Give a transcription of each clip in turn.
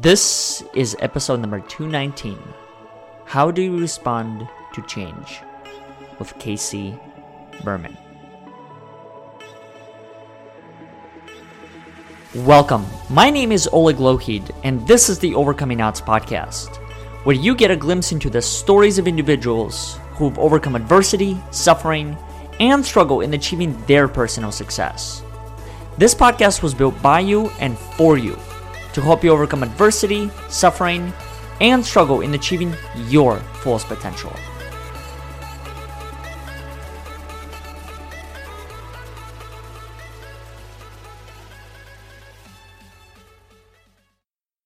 This is episode number 219, How Do You Respond to Change, with Casey Berman. Welcome, my name is Oleg Loheed, and this is the Overcoming Odds Podcast, where you get a glimpse into the stories of individuals who have overcome adversity, suffering, and struggle in achieving their personal success. This podcast was built by you and for you to help you overcome adversity, suffering, and struggle in achieving your fullest potential.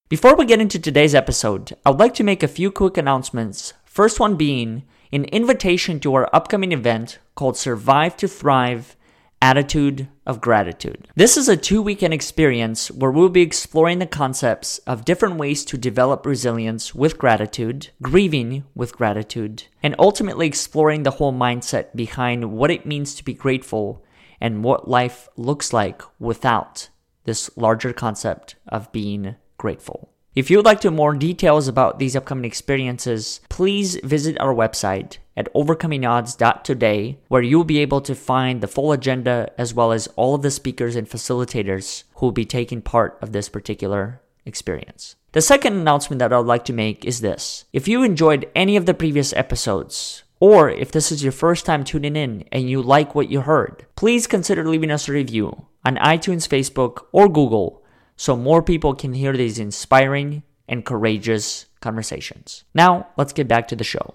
Before we get into today's episode, I'd like to make a few quick announcements. First one being an invitation to our upcoming event called Survive to Thrive, Attitude of Gratitude. This is a 2-weekend experience where we'll be exploring the concepts of different ways to develop resilience with gratitude, grieving with gratitude, and ultimately exploring the whole mindset behind what it means to be grateful and what life looks like without this larger concept of being grateful. If you would like to know more details about these upcoming experiences, please visit our website at overcomingodds.today, where you'll be able to find the full agenda as well as all of the speakers and facilitators who will be taking part of this particular experience. The second announcement that I would like to make is this. If you enjoyed any of the previous episodes, or if this is your first time tuning in and you like what you heard, please consider leaving us a review on iTunes, Facebook, or Google, so more people can hear these inspiring and courageous conversations. Now, let's get back to the show.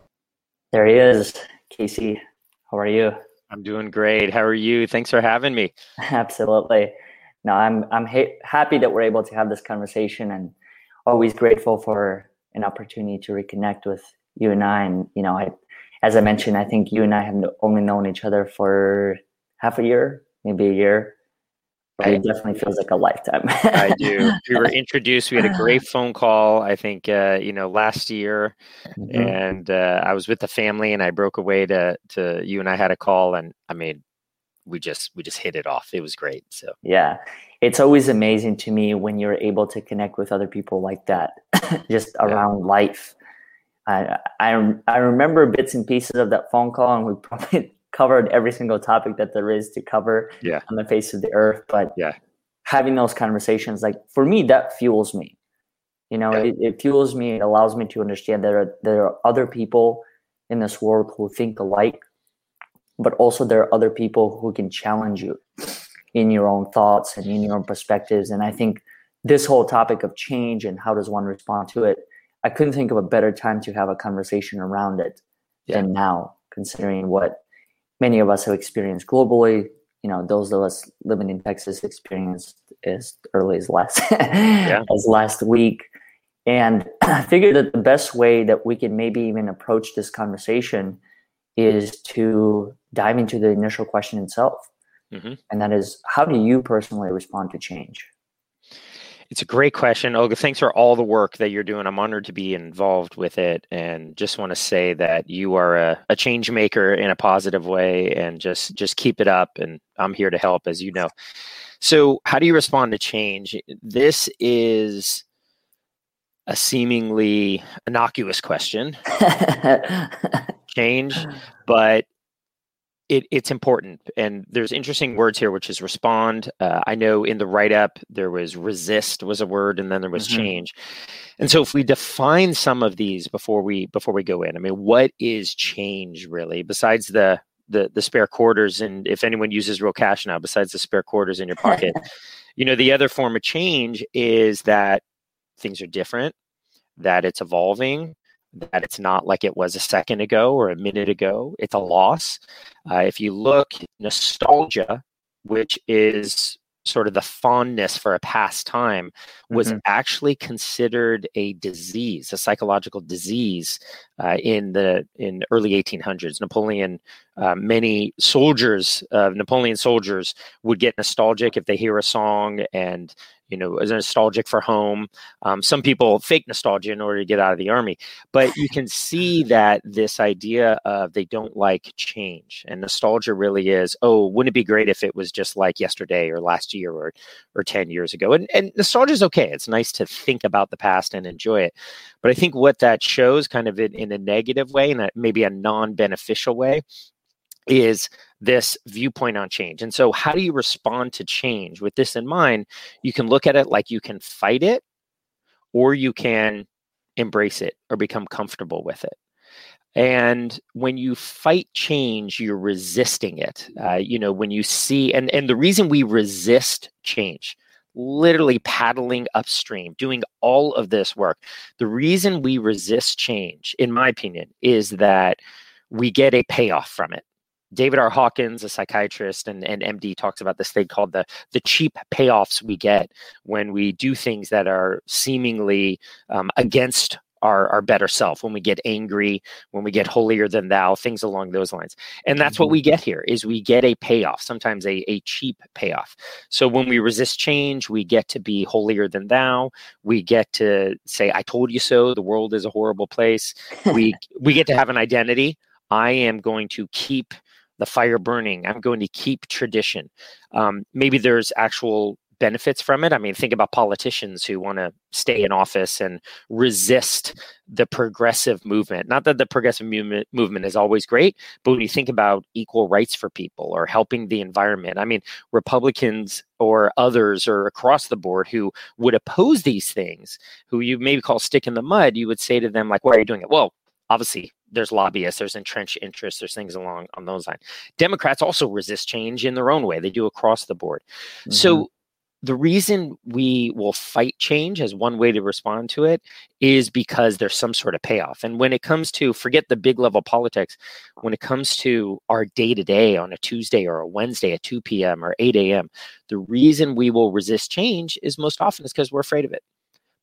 There he is. Casey, how are you? I'm doing great. How are you? Thanks for having me. Absolutely. No, I'm happy that we're able to have this conversation, and always grateful for an opportunity to reconnect with you and I. And, you know, as I mentioned, I think you and I have only known each other for half a year, maybe a year. It definitely feels like a lifetime. I do. We were introduced. We had a great phone call, I think, last year. Mm-hmm. And I was with the family, and I broke away to you, and I had a call. And I mean, we just hit it off. It was great. So yeah, it's always amazing to me when you're able to connect with other people like that, just around life. I remember bits and pieces of that phone call, and we probably covered every single topic that there is to cover on the face of the earth. But having those conversations, like for me, that fuels me. You know, it fuels me. It allows me to understand there are other people in this world who think alike, but also there are other people who can challenge you in your own thoughts and in your own perspectives. And I think this whole topic of change and how does one respond to it, I couldn't think of a better time to have a conversation around it than now, considering what many of us have experienced globally. You know, those of us living in Texas experienced as early as last week. And I figured that the best way that we can maybe even approach this conversation is to dive into the initial question itself. Mm-hmm. And that is, how do you personally respond to change? It's a great question, Olga. Thanks for all the work that you're doing. I'm honored to be involved with it, and just want to say that you are a change maker in a positive way, and just keep it up. And I'm here to help, as you know. So how do you respond to change? This is a seemingly innocuous question, change, but it's important. And there's interesting words here, which is respond. I know in the write-up, there was resist was a word, and then there was change. And so if we define some of these before we go in, I mean, what is change really? Besides the spare quarters, and if anyone uses real cash now, besides the spare quarters in your pocket, you know, the other form of change is that things are different, that it's evolving, that it's not like it was a second ago or a minute ago. It's a loss. If you look, nostalgia, which is sort of the fondness for a past time, was actually considered a disease, a psychological disease in the early 1800s. Napoleon, many soldiers, Napoleon soldiers would get nostalgic if they hear a song, and you know, as nostalgic for home. Some people fake nostalgia in order to get out of the army. But you can see that this idea of they don't like change. And nostalgia really is, oh, wouldn't it be great if it was just like yesterday or last year or 10 years ago? And nostalgia is okay. It's nice to think about the past and enjoy it. But I think what that shows kind of in a negative way, and maybe a non-beneficial way, is this viewpoint on change. And so how do you respond to change? With this in mind, you can look at it like you can fight it, or you can embrace it or become comfortable with it. And when you fight change, you're resisting it. You know, when you see, and the reason we resist change, literally paddling upstream, doing all of this work, the reason we resist change, in my opinion, is that we get a payoff from it. David R. Hawkins, a psychiatrist and MD, talks about this thing called the cheap payoffs we get when we do things that are seemingly against our better self, when we get angry, when we get holier than thou, things along those lines. And that's what we get here, is we get a payoff, sometimes a cheap payoff. So when we resist change, we get to be holier than thou. We get to say, I told you so, the world is a horrible place. We get to have an identity. I am going to keep the fire burning. I'm going to keep tradition. Maybe there's actual benefits from it. I mean, think about politicians who want to stay in office and resist the progressive movement. Not that the progressive movement is always great, but when you think about equal rights for people or helping the environment, I mean, Republicans or others or across the board who would oppose these things, who you maybe call stick in the mud, you would say to them, like, why are you doing it? Well, obviously, there's lobbyists, there's entrenched interests, there's things along on those lines. Democrats also resist change in their own way. They do across the board. Mm-hmm. So the reason we will fight change as one way to respond to it is because there's some sort of payoff. And when it comes to, forget the big level politics, when it comes to our day-to-day on a Tuesday or a Wednesday at 2 p.m. or 8 a.m., the reason we will resist change is most often is because we're afraid of it.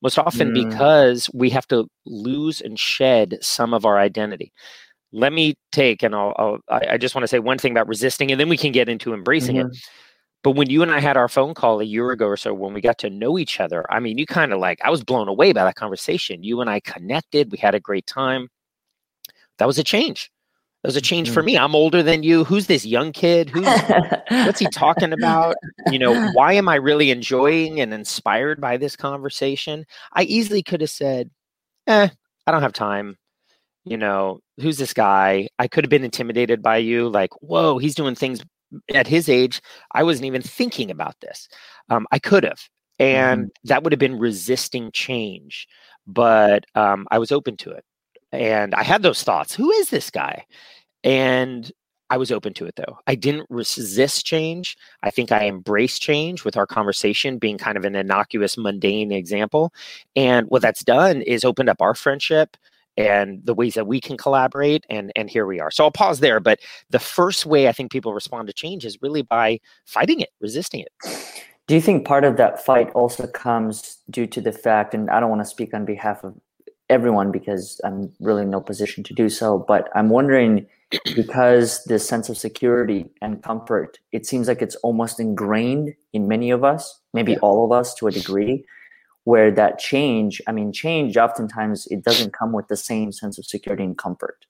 Most often because we have to lose and shed some of our identity. Let me take, and I just want to say one thing about resisting, and then we can get into embracing it. But when you and I had our phone call a year ago or so, when we got to know each other, I mean, you kind of like, I was blown away by that conversation. You and I connected. We had a great time. That was a change. That was a change for me. I'm older than you. Who's this young kid? What's he talking about? You know, why am I really enjoying and inspired by this conversation? I easily could have said, I don't have time. You know, who's this guy? I could have been intimidated by you. Like, whoa, he's doing things at his age. I wasn't even thinking about this. I could have. And that would have been resisting change. But I was open to it. And I had those thoughts. Who is this guy? And I was open to it, though. I didn't resist change. I think I embraced change with our conversation being kind of an innocuous, mundane example. And what that's done is opened up our friendship and the ways that we can collaborate. And here we are. So I'll pause there. But the first way I think people respond to change is really by fighting it, resisting it. Do you think part of that fight also comes due to the fact, and I don't want to speak on behalf of everyone because I'm really in no position to do so, but I'm wondering, because this sense of security and comfort, it seems like it's almost ingrained in many of us, maybe all of us to a degree, where that change, I mean, change oftentimes, it doesn't come with the same sense of security and comfort.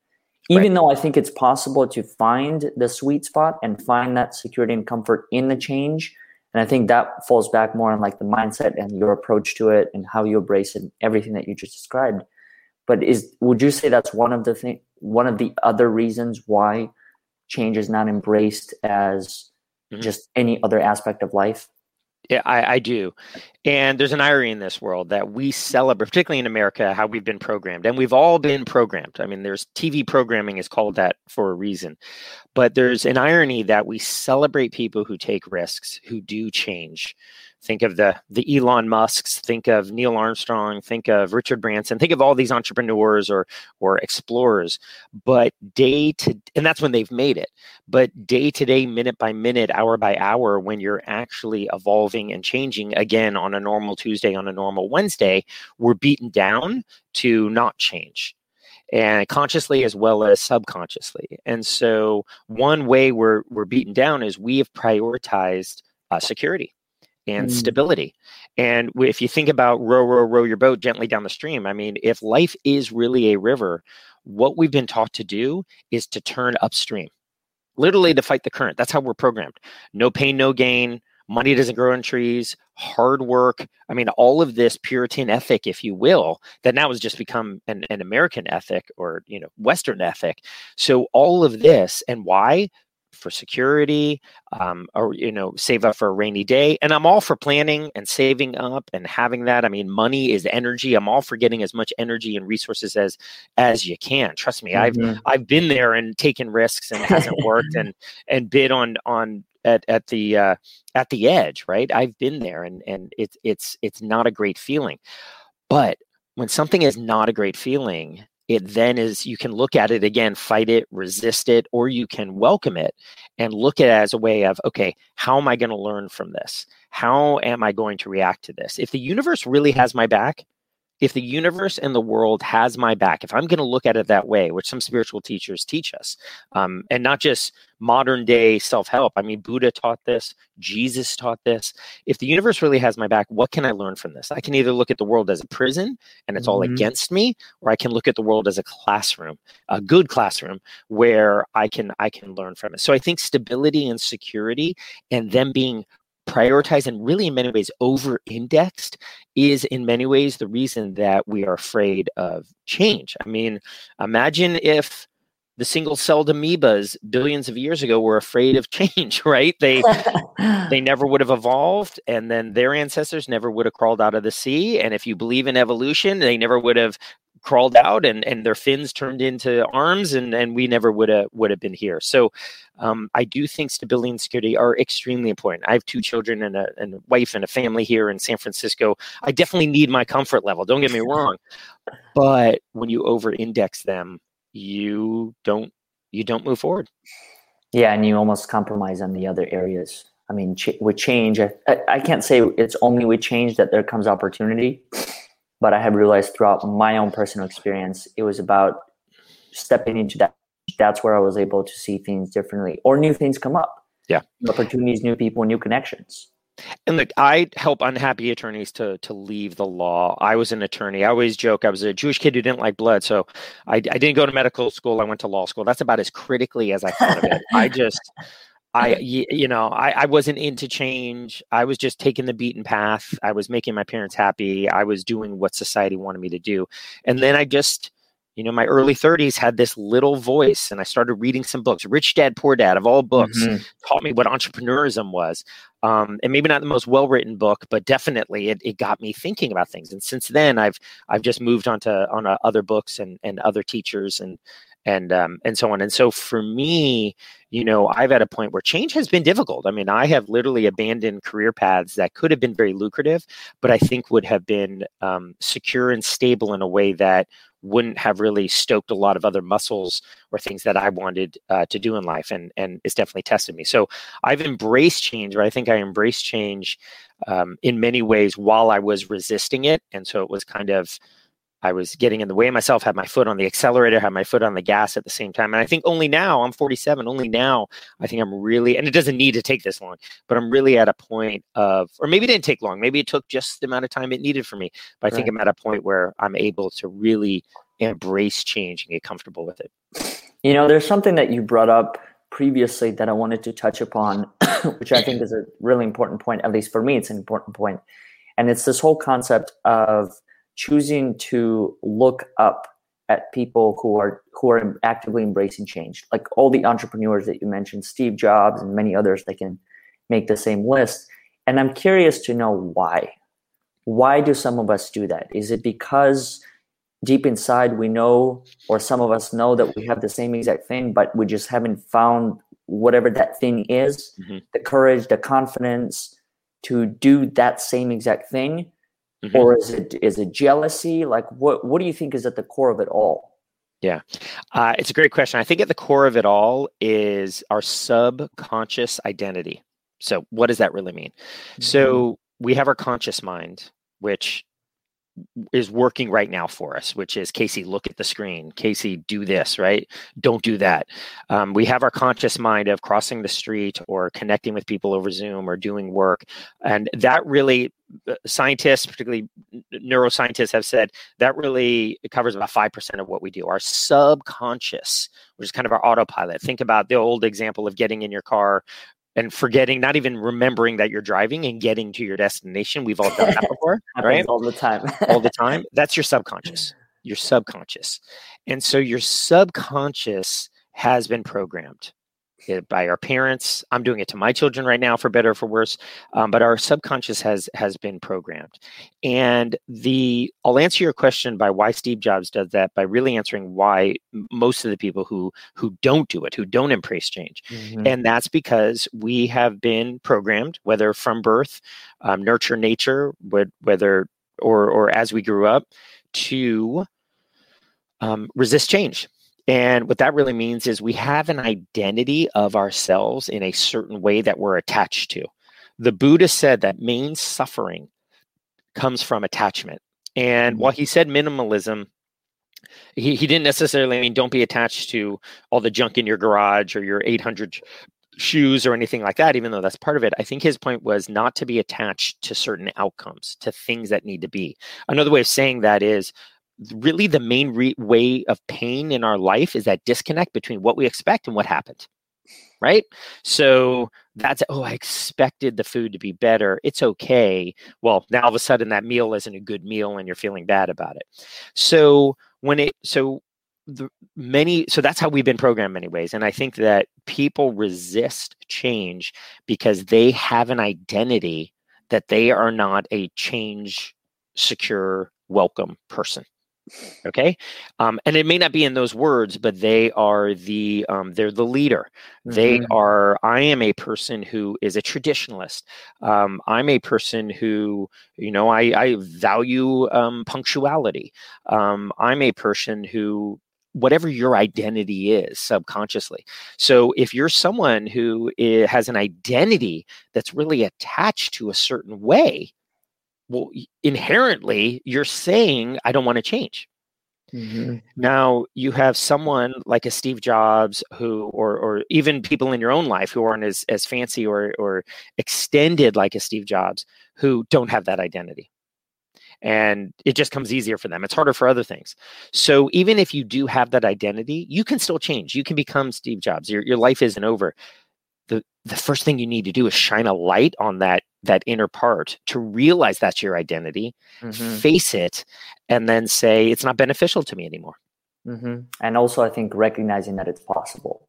Even though I think it's possible to find the sweet spot and find that security and comfort in the change. And I think that falls back more on like the mindset and your approach to it and how you embrace it and everything that you just described. But would you say that's one of the other reasons why change is not embraced as just any other aspect of life? Yeah, I do. And there's an irony in this world that we celebrate, particularly in America, how we've been programmed. And we've all been programmed. I mean, there's TV programming is called that for a reason. But there's an irony that we celebrate people who take risks, who do change. Think of the Elon Musks, think of Neil Armstrong, think of Richard Branson, think of all these entrepreneurs or explorers. But and that's when they've made it. But day to day, minute by minute, hour by hour, when you're actually evolving and changing again on a normal Tuesday, on a normal Wednesday, we're beaten down to not change. And consciously as well as subconsciously. And so one way we're beaten down is we have prioritized security. and stability. And if you think about row, row, row your boat gently down the stream, I mean, if life is really a river, what we've been taught to do is to turn upstream, literally to fight the current. That's how we're programmed. No pain, no gain. Money doesn't grow on trees, hard work. I mean, all of this Puritan ethic, if you will, that now has just become an American ethic or, you know, Western ethic. So all of this, and why? For security, or, you know, save up for a rainy day. And I'm all for planning and saving up and having that. I mean, money is energy. I'm all for getting as much energy and resources as you can. Trust me, I've been there and taken risks and it hasn't worked, and bid on at the edge, right? I've been there, and it's not a great feeling. But when something is not a great feeling, it then is, you can look at it again, fight it, resist it, or you can welcome it and look at it as a way of, okay, how am I going to learn from this? How am I going to react to this? If the universe really has my back, if the universe and the world has my back, if I'm going to look at it that way, which some spiritual teachers teach us, and not just modern day self-help. I mean, Buddha taught this, Jesus taught this. If the universe really has my back, what can I learn from this? I can either look at the world as a prison and it's all against me, or I can look at the world as a classroom, a good classroom where I can learn from it. So I think stability and security, and them being prioritized and really in many ways over-indexed, is in many ways the reason that we are afraid of change. I mean, imagine if the single-celled amoebas billions of years ago were afraid of change, right? They never would have evolved, and then their ancestors never would have crawled out of the sea. And if you believe in evolution, they never would have crawled out, and their fins turned into arms, and we never would have been here. So I do think stability and security are extremely important. I have two children and a wife and a family here in San Francisco. I definitely need my comfort level. Don't get me wrong. But when you over-index them, you don't move forward. Yeah. And you almost compromise on the other areas. I mean, with change, I can't say it's only with change that there comes opportunity. But I have realized throughout my own personal experience, it was about stepping into that. That's where I was able to see things differently, or new things come up. Yeah. New opportunities, new people, new connections. And look, I help unhappy attorneys to leave the law. I was an attorney. I always joke, I was a Jewish kid who didn't like blood. So I didn't go to medical school. I went to law school. That's about as critically as I thought of it. I wasn't into change. I was just taking the beaten path. I was making my parents happy. I was doing what society wanted me to do. And then I just, you know, my early 30s had this little voice, and I started reading some books. Rich Dad, Poor Dad, of all books, taught me what entrepreneurism was. And maybe not the most well-written book, but definitely it got me thinking about things. And since then, I've just moved on to other books and other teachers and so on. And so for me, you know, I've at a point where change has been difficult. I mean, I have literally abandoned career paths that could have been very lucrative, but I think would have been secure and stable in a way that wouldn't have really stoked a lot of other muscles or things that I wanted to do in life. And it's definitely tested me. So I've embraced change, but I think I embraced change in many ways while I was resisting it. And so it was kind of, I was getting in the way of myself, had my foot on the accelerator, had my foot on the gas at the same time. And I think only now, I'm 47, only now, I think I'm really, and it doesn't need to take this long, but I'm really at a point of, or maybe it didn't take long, maybe it took just the amount of time it needed for me. But I think I'm at a point where I'm able to really embrace change and get comfortable with it. You know, there's something that you brought up previously that I wanted to touch upon, which I think is a really important point. At least for me, it's an important point. And it's this whole concept of choosing to look up at people who are actively embracing change, like all the entrepreneurs that you mentioned, Steve Jobs and many others that can make the same list. And I'm curious to know why. Why do some of us do that? Is it because deep inside we know, or some of us know, that we have the same exact thing, but we just haven't found whatever that thing is, the courage, the confidence to do that same exact thing? Or is it jealousy? Like, what do you think is at the core of it all? Yeah, it's a great question. I think at the core of it all is our subconscious identity. So what does that really mean? So we have our conscious mind, which is working right now for us, which is, Casey, look at the screen. Casey, do this, right? Don't do that. We have our conscious mind of crossing the street or connecting with people over Zoom or doing work. And that really, scientists, particularly neuroscientists, have said that really covers about 5% of what we do. Our subconscious, which is kind of our autopilot. Think about the old example of getting in your car and forgetting, not even remembering that you're driving and getting to your destination. We've all done that before, right? All the time. All the time. That's your subconscious. Your subconscious. And so your subconscious has been programmed by our parents. I'm doing it to my children right now, for better or for worse. But our subconscious has been programmed. And I'll answer your question by why Steve Jobs does that by really answering why most of the people who don't do it, who don't embrace change. Mm-hmm. And that's because we have been programmed, whether from birth, nurture, nature, whether or as we grew up, to resist change. And what that really means is we have an identity of ourselves in a certain way that we're attached to. The Buddha said that main suffering comes from attachment. And while he said minimalism, he didn't necessarily mean don't be attached to all the junk in your garage or your 800 shoes or anything like that, even though that's part of it. I think his point was not to be attached to certain outcomes, to things that need to be. Another way of saying that is, really the main way of pain in our life is that disconnect between what we expect and what happened, right? So that's, I expected the food to be better. It's okay. Well, now all of a sudden that meal isn't a good meal and you're feeling bad about it. So that's how we've been programmed in many ways. And I think that people resist change because they have an identity that they are not a change, secure, welcome person. Okay. And it may not be in those words, but they are they're the leader. Mm-hmm. I am a person who is a traditionalist. I'm a person who, I value punctuality. I'm a person who, whatever your identity is subconsciously. So if you're someone who has an identity that's really attached to a certain way, well, inherently, you're saying, I don't want to change. Mm-hmm. Now, you have someone like a Steve Jobs who, or even people in your own life who aren't as fancy or extended like a Steve Jobs, who don't have that identity. And it just comes easier for them. It's harder for other things. So even if you do have that identity, you can still change. You can become Steve Jobs. Your life isn't over. The first thing you need to do is shine a light on that inner part to realize that's your identity, mm-hmm. face it, and then say, it's not beneficial to me anymore. Mm-hmm. And also, I think recognizing that it's possible.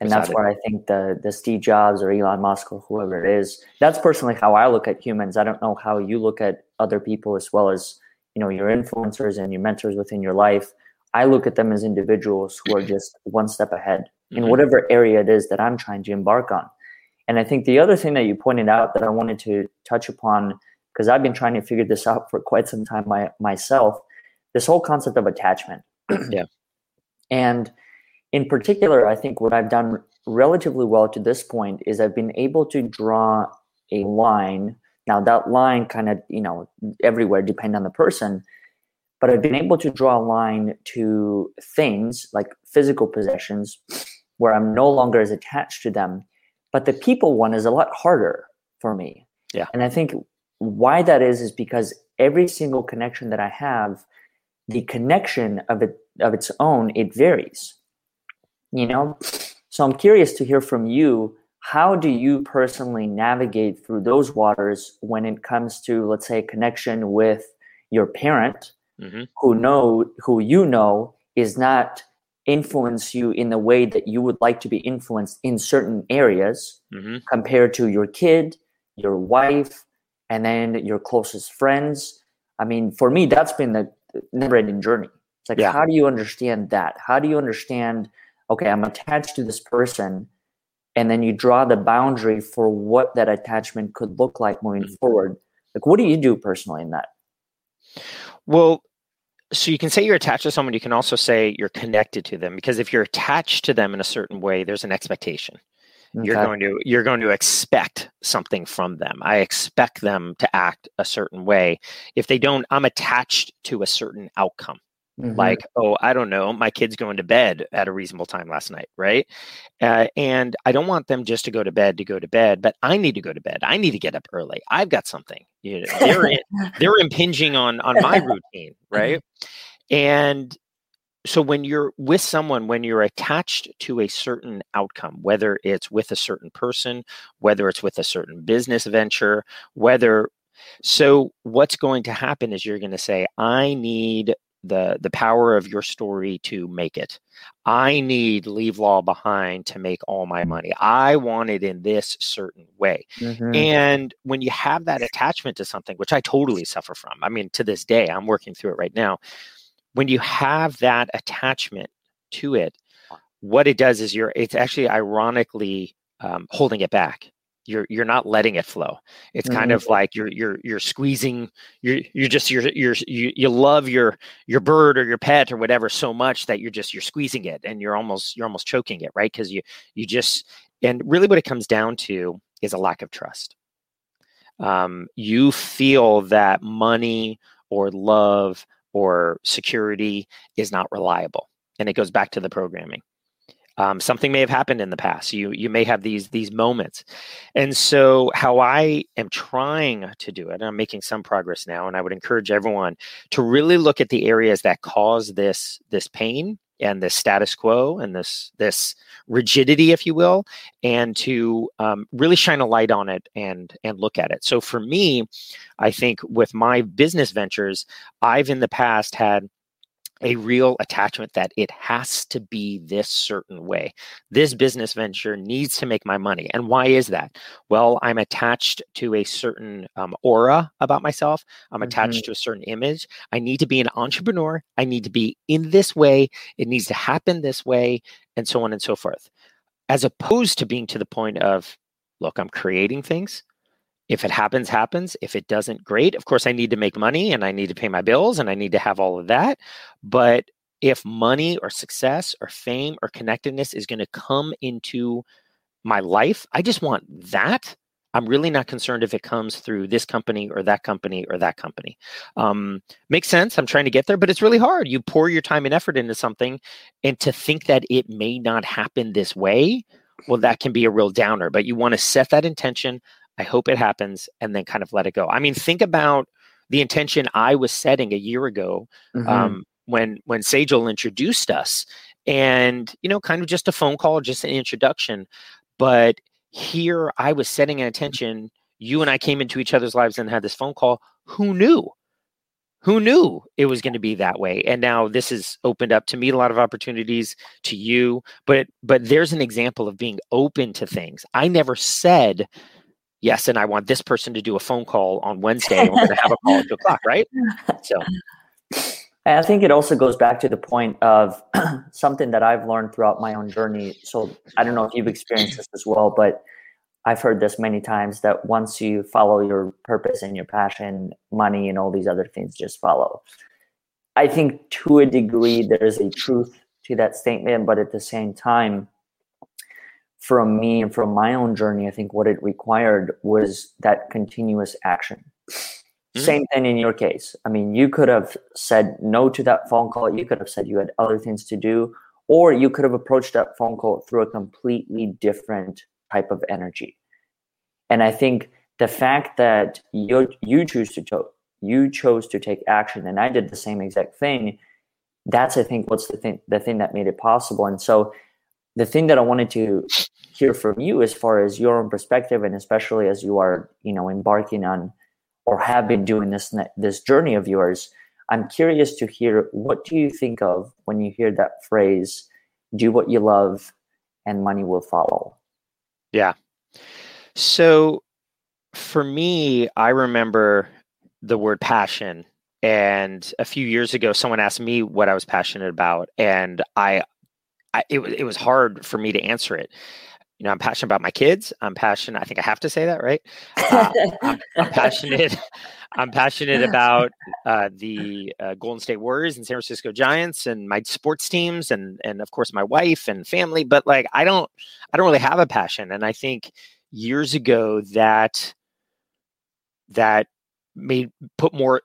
And that's where I think the Steve Jobs or Elon Musk or whoever it is, that's personally how I look at humans. I don't know how you look at other people, as well as, your influencers and your mentors within your life. I look at them as individuals who are just one step ahead in whatever area it is that I'm trying to embark on. And I think the other thing that you pointed out that I wanted to touch upon, because I've been trying to figure this out for quite some time myself, this whole concept of attachment. Yeah. And in particular, I think what I've done relatively well to this point is I've been able to draw a line. Now that line kind of, everywhere, depending on the person, but I've been able to draw a line to things like physical possessions where I'm no longer as attached to them. But the people one is a lot harder for me. Yeah. And I think why that is because every single connection that I have, the connection of its own, it varies. So I'm curious to hear from you, how do you personally navigate through those waters when it comes to, let's say, connection with your parent, mm-hmm. who is not influence you in the way that you would like to be influenced in certain areas, mm-hmm. compared to your kid, your wife, and then your closest friends. I mean, for me, that's been the never-ending journey. It's like, How do you understand that? How do you understand, okay, I'm attached to this person, and then you draw the boundary for what that attachment could look like moving mm-hmm. forward. Like, what do you do personally in that? Well, so you can say you're attached to someone. You can also say you're connected to them, because if you're attached to them in a certain way, there's an expectation. Okay. You're going to expect something from them. I expect them to act a certain way. If they don't, I'm attached to a certain outcome. Mm-hmm. Like, oh, I don't know, my kid's going to bed at a reasonable time last night, right? And I don't want them just to go to bed, but I need to go to bed. I need to get up early. I've got something. You know, they're impinging on my routine, right? And so when you're with someone, when you're attached to a certain outcome, whether it's with a certain person, whether it's with a certain business venture, so what's going to happen is you're going to say, I need the power of your story to make it. I need Leave Law Behind to make all my money. I want it in this certain way. Mm-hmm. And when you have that attachment to something, which I totally suffer from, I mean, to this day, I'm working through it right now. When you have that attachment to it, what it does is it's actually ironically holding it back. You're not letting it flow. It's mm-hmm. kind of like you're squeezing. You love your bird or your pet or whatever so much that you're squeezing it and you're almost choking it, right? Because and really what it comes down to is a lack of trust. You feel that money or love or security is not reliable, and it goes back to the programming. Something may have happened in the past. You may have these moments. And so how I am trying to do it, and I'm making some progress now, and I would encourage everyone to really look at the areas that cause this pain and this status quo and this rigidity, if you will, and to really shine a light on it and look at it. So for me, I think with my business ventures, I've in the past had a real attachment that it has to be this certain way. This business venture needs to make my money. And why is that? Well, I'm attached to a certain aura about myself. I'm attached mm-hmm. to a certain image. I need to be an entrepreneur. I need to be in this way. It needs to happen this way, and so on and so forth. As opposed to being to the point of, look, I'm creating things. If it happens, happens. If it doesn't, great. Of course, I need to make money and I need to pay my bills and I need to have all of that. But if money or success or fame or connectedness is going to come into my life, I just want that. I'm really not concerned if it comes through this company or that company or that company. Makes sense. I'm trying to get there, but it's really hard. You pour your time and effort into something, and to think that it may not happen this way, well, that can be a real downer. But you want to set that intention. I hope it happens, and then kind of let it go. I mean, think about the intention I was setting a year ago mm-hmm. when Sajal introduced us, and, you know, kind of just a phone call, just an introduction. But here I was setting an intention. You and I came into each other's lives and had this phone call. Who knew it was going to be that way? And now this has opened up to me a lot of opportunities, to you. But there's an example of being open to things. I never said, yes, and I want this person to do a phone call on Wednesday, and we're going to have a call at 2:00, right? So, I think it also goes back to the point of something that I've learned throughout my own journey. So I don't know if you've experienced this as well, but I've heard this many times that once you follow your purpose and your passion, money and all these other things just follow. I think to a degree there is a truth to that statement, but at the same time, from me and from my own journey, I think what it required was that continuous action. Mm-hmm. Same thing in your case. I mean, you could have said no to that phone call. You could have said you had other things to do, or you could have approached that phone call through a completely different type of energy. And I think the fact that you chose to take action, and I did the same exact thing, that's, I think, what's the thing that made it possible. And so the thing that I wanted to hear from you as far as your own perspective, and especially as you are, you know, embarking on or have been doing this journey of yours, I'm curious to hear, what do you think of when you hear that phrase, do what you love and money will follow? Yeah. So for me, I remember the word passion. And a few years ago, someone asked me what I was passionate about. And it was hard for me to answer it. you know, I'm passionate about my kids. I'm passionate. I think I have to say that, right? I'm passionate about the Golden State Warriors and San Francisco Giants and my sports teams and of course my wife and family. But like, I don't really have a passion. And I think years ago that put more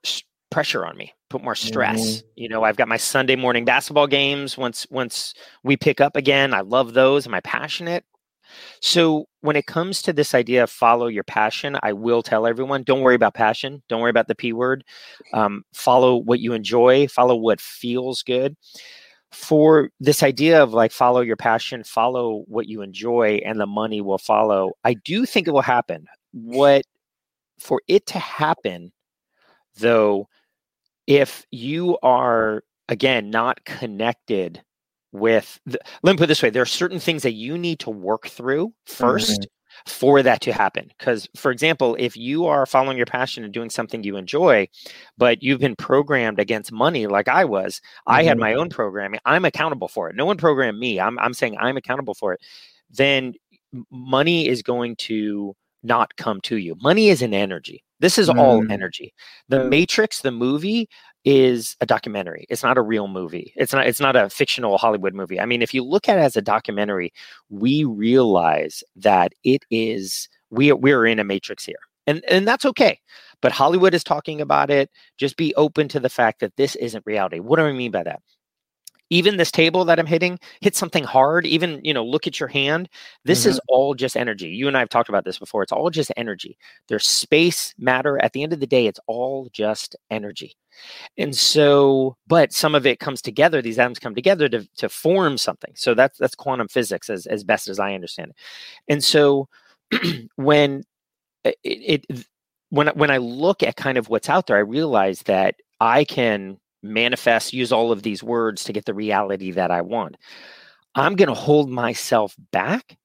pressure on me, put more stress. Mm-hmm. You know, I've got my Sunday morning basketball games. Once we pick up again, I love those. Am I passionate? So when it comes to this idea of follow your passion, I will tell everyone, don't worry about passion. Don't worry about the P word. Follow what you enjoy, follow what feels good. For this idea of like, follow your passion, follow what you enjoy, and the money will follow. I do think it will happen. For it to happen, though, if you are, again, not connected with, let me put it this way, there are certain things that you need to work through first mm-hmm. for that to happen. Because, for example, if you are following your passion and doing something you enjoy, but you've been programmed against money like I was, mm-hmm. I had my own programming. I'm accountable for it. No one programmed me. I'm saying I'm accountable for it. Then money is going to not come to you. Money is an energy. This is all energy. The Matrix, the movie, is a documentary. It's not a real movie. It's not a fictional Hollywood movie. I mean, if you look at it as a documentary, we realize that it is, we're in a matrix here. And that's okay. But Hollywood is talking about it. Just be open to the fact that this isn't reality. What do I mean by that? Even this table that I'm hitting, hit something hard. Even, you know, look at your hand. This mm-hmm. is all just energy. You and I have talked about this before. It's all just energy. There's space, matter. At the end of the day, it's all just energy. And so, but some of it comes together. These atoms come together to form something. So that's quantum physics as best as I understand it. And so when I look at kind of what's out there, I realize that I can manifest, use all of these words to get the reality that I want. I'm going to hold myself back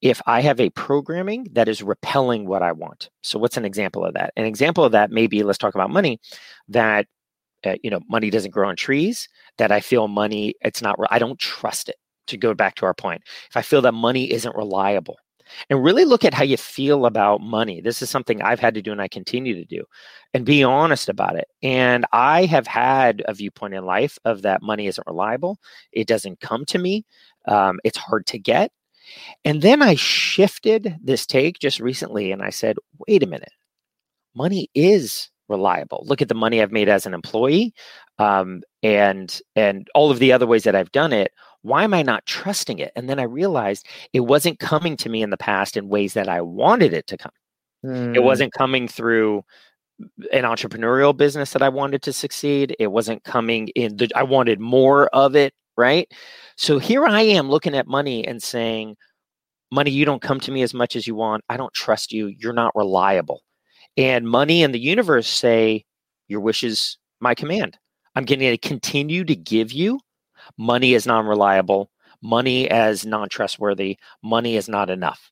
if I have a programming that is repelling what I want. So what's an example of that? An example of that may be, let's talk about money, that, you know, money doesn't grow on trees, that I feel money, it's not, I don't trust it, to go back to our point. If I feel that money isn't reliable, and really look at how you feel about money. This is something I've had to do and I continue to do, and be honest about it. And I have had a viewpoint in life of that money isn't reliable. It doesn't come to me. It's hard to get. And then I shifted this take just recently and I said, wait a minute, money is reliable. Look at the money I've made as an employee and all of the other ways that I've done it. Why am I not trusting it? And then I realized it wasn't coming to me in the past in ways that I wanted it to come. Mm. It wasn't coming through an entrepreneurial business that I wanted to succeed. It wasn't coming I wanted more of it, right? So here I am looking at money and saying, money, you don't come to me as much as you want. I don't trust you. You're not reliable. And money and the universe say, your wish is my command. I'm going to continue to give you money is non-reliable, money as non-trustworthy, money is not enough.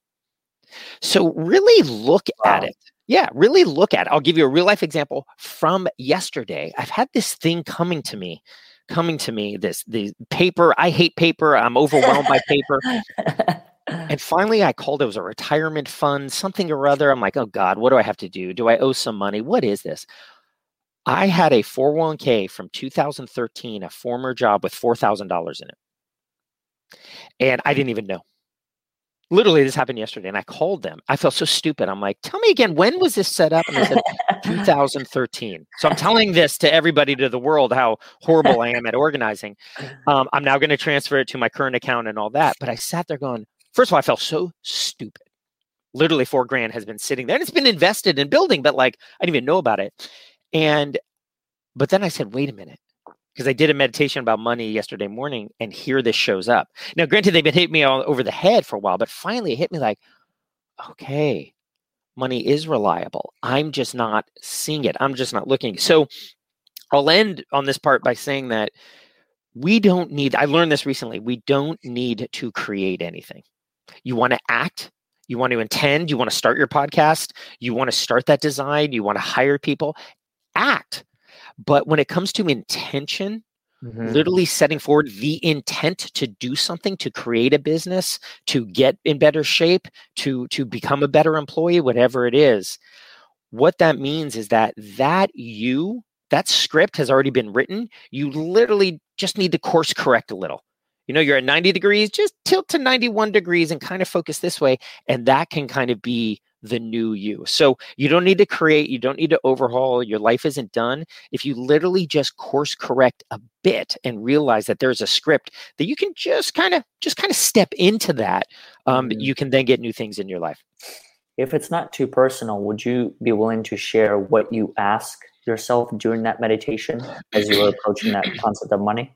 So really look at it. Yeah, really look at it. I'll give you a real life example from yesterday. I've had this thing coming to me, the paper. I hate paper. I'm overwhelmed by paper. And finally I called, it was a retirement fund, something or other. I'm like, oh God, what do I have to do? Do I owe some money? What is this? I had a 401k from 2013, a former job with $4,000 in it. And I didn't even know. Literally, this happened yesterday. And I called them. I felt so stupid. I'm like, tell me again, when was this set up? And I said, 2013. So I'm telling this to everybody, to the world, how horrible I am at organizing. I'm now going to transfer it to my current account and all that. But I sat there going, first of all, I felt so stupid. Literally $4,000 has been sitting there. And it's been invested in building, but like, I didn't even know about it. But then I said, wait a minute, because I did a meditation about money yesterday morning, and here this shows up. Now, granted, they've been hitting me all over the head for a while, but finally it hit me like, okay, money is reliable. I'm just not seeing it. I'm just not looking. So I'll end on this part by saying that I learned this recently. We don't need to create anything. You want to act. You want to intend. You want to start your podcast. You want to start that design. You want to hire people. Act. But when it comes to intention, Mm-hmm. Literally setting forward the intent to do something, to create a business, to get in better shape, to become a better employee, whatever it is. What that means is that script has already been written. You literally just need to course correct a little. You know, you're at 90 degrees, just tilt to 91 degrees and kind of focus this way. And that can kind of be the new you. So you don't need to create, you don't need to overhaul, your life isn't done. If you literally just course correct a bit and realize that there's a script that you can just kind of step into that, you can then get new things in your life. If it's not too personal, would you be willing to share what you ask yourself during that meditation as you were approaching that concept of money?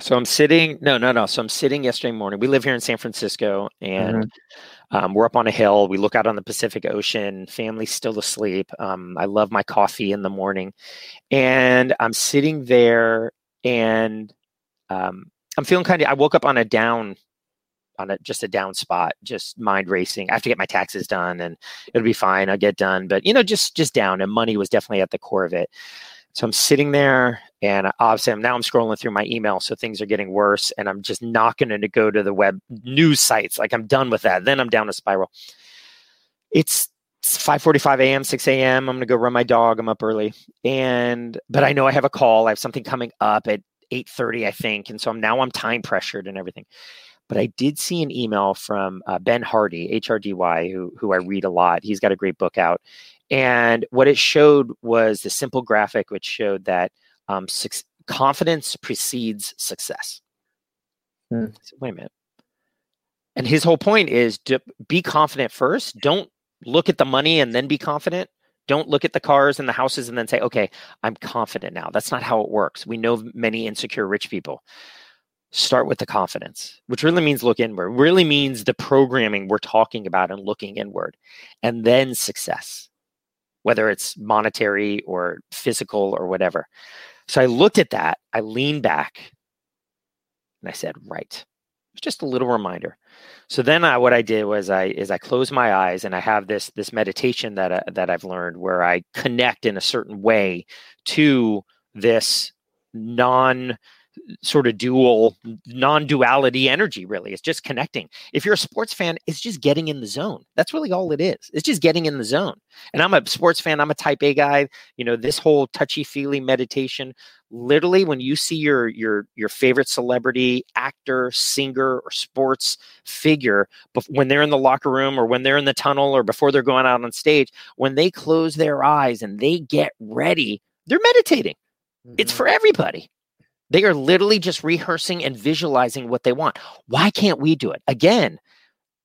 So I'm sitting yesterday morning. We live here in San Francisco, and we're up on a hill. We look out on the Pacific Ocean. Family's still asleep. I love my coffee in the morning, and I'm sitting there, and I'm feeling kind of. I woke up on a down spot, just mind racing. I have to get my taxes done, and it'll be fine. I'll get done, but just down. And money was definitely at the core of it. So I'm sitting there, and obviously now I'm scrolling through my email, so things are getting worse, and I'm just not going to go to the web news sites. Like, I'm done with that. Then I'm down a spiral. It's 5:45 a.m., 6 a.m. I'm going to go run my dog. I'm up early, but I know I have a call. I have something coming up at 8:30, I think, and so I'm time pressured and everything. But I did see an email from Ben Hardy, HRDY, who I read a lot. He's got a great book out. And what it showed was the simple graphic, which showed that confidence precedes success. Mm. So, wait a minute. And his whole point is to be confident first. Don't look at the money and then be confident. Don't look at the cars and the houses and then say, okay, I'm confident now. That's not how it works. We know many insecure rich people. Start with the confidence, which really means look inward, really means the programming we're talking about and looking inward, and then success, whether it's monetary or physical or whatever. So I looked at that, I leaned back, and I said, right. It's just a little reminder. So then what I did was I closed my eyes, and I have this meditation that I've learned where I connect in a certain way to this non-duality energy, really. It's just connecting. If you're a sports fan, it's just getting in the zone. That's really all it is. It's just getting in the zone. And I'm a sports fan. I'm a type A guy. This whole touchy-feely meditation, literally when you see your favorite celebrity, actor, singer, or sports figure, when they're in the locker room or when they're in the tunnel or before they're going out on stage, when they close their eyes and they get ready, they're meditating. Mm-hmm. It's for everybody. They are literally just rehearsing and visualizing what they want. Why can't we do it? Again,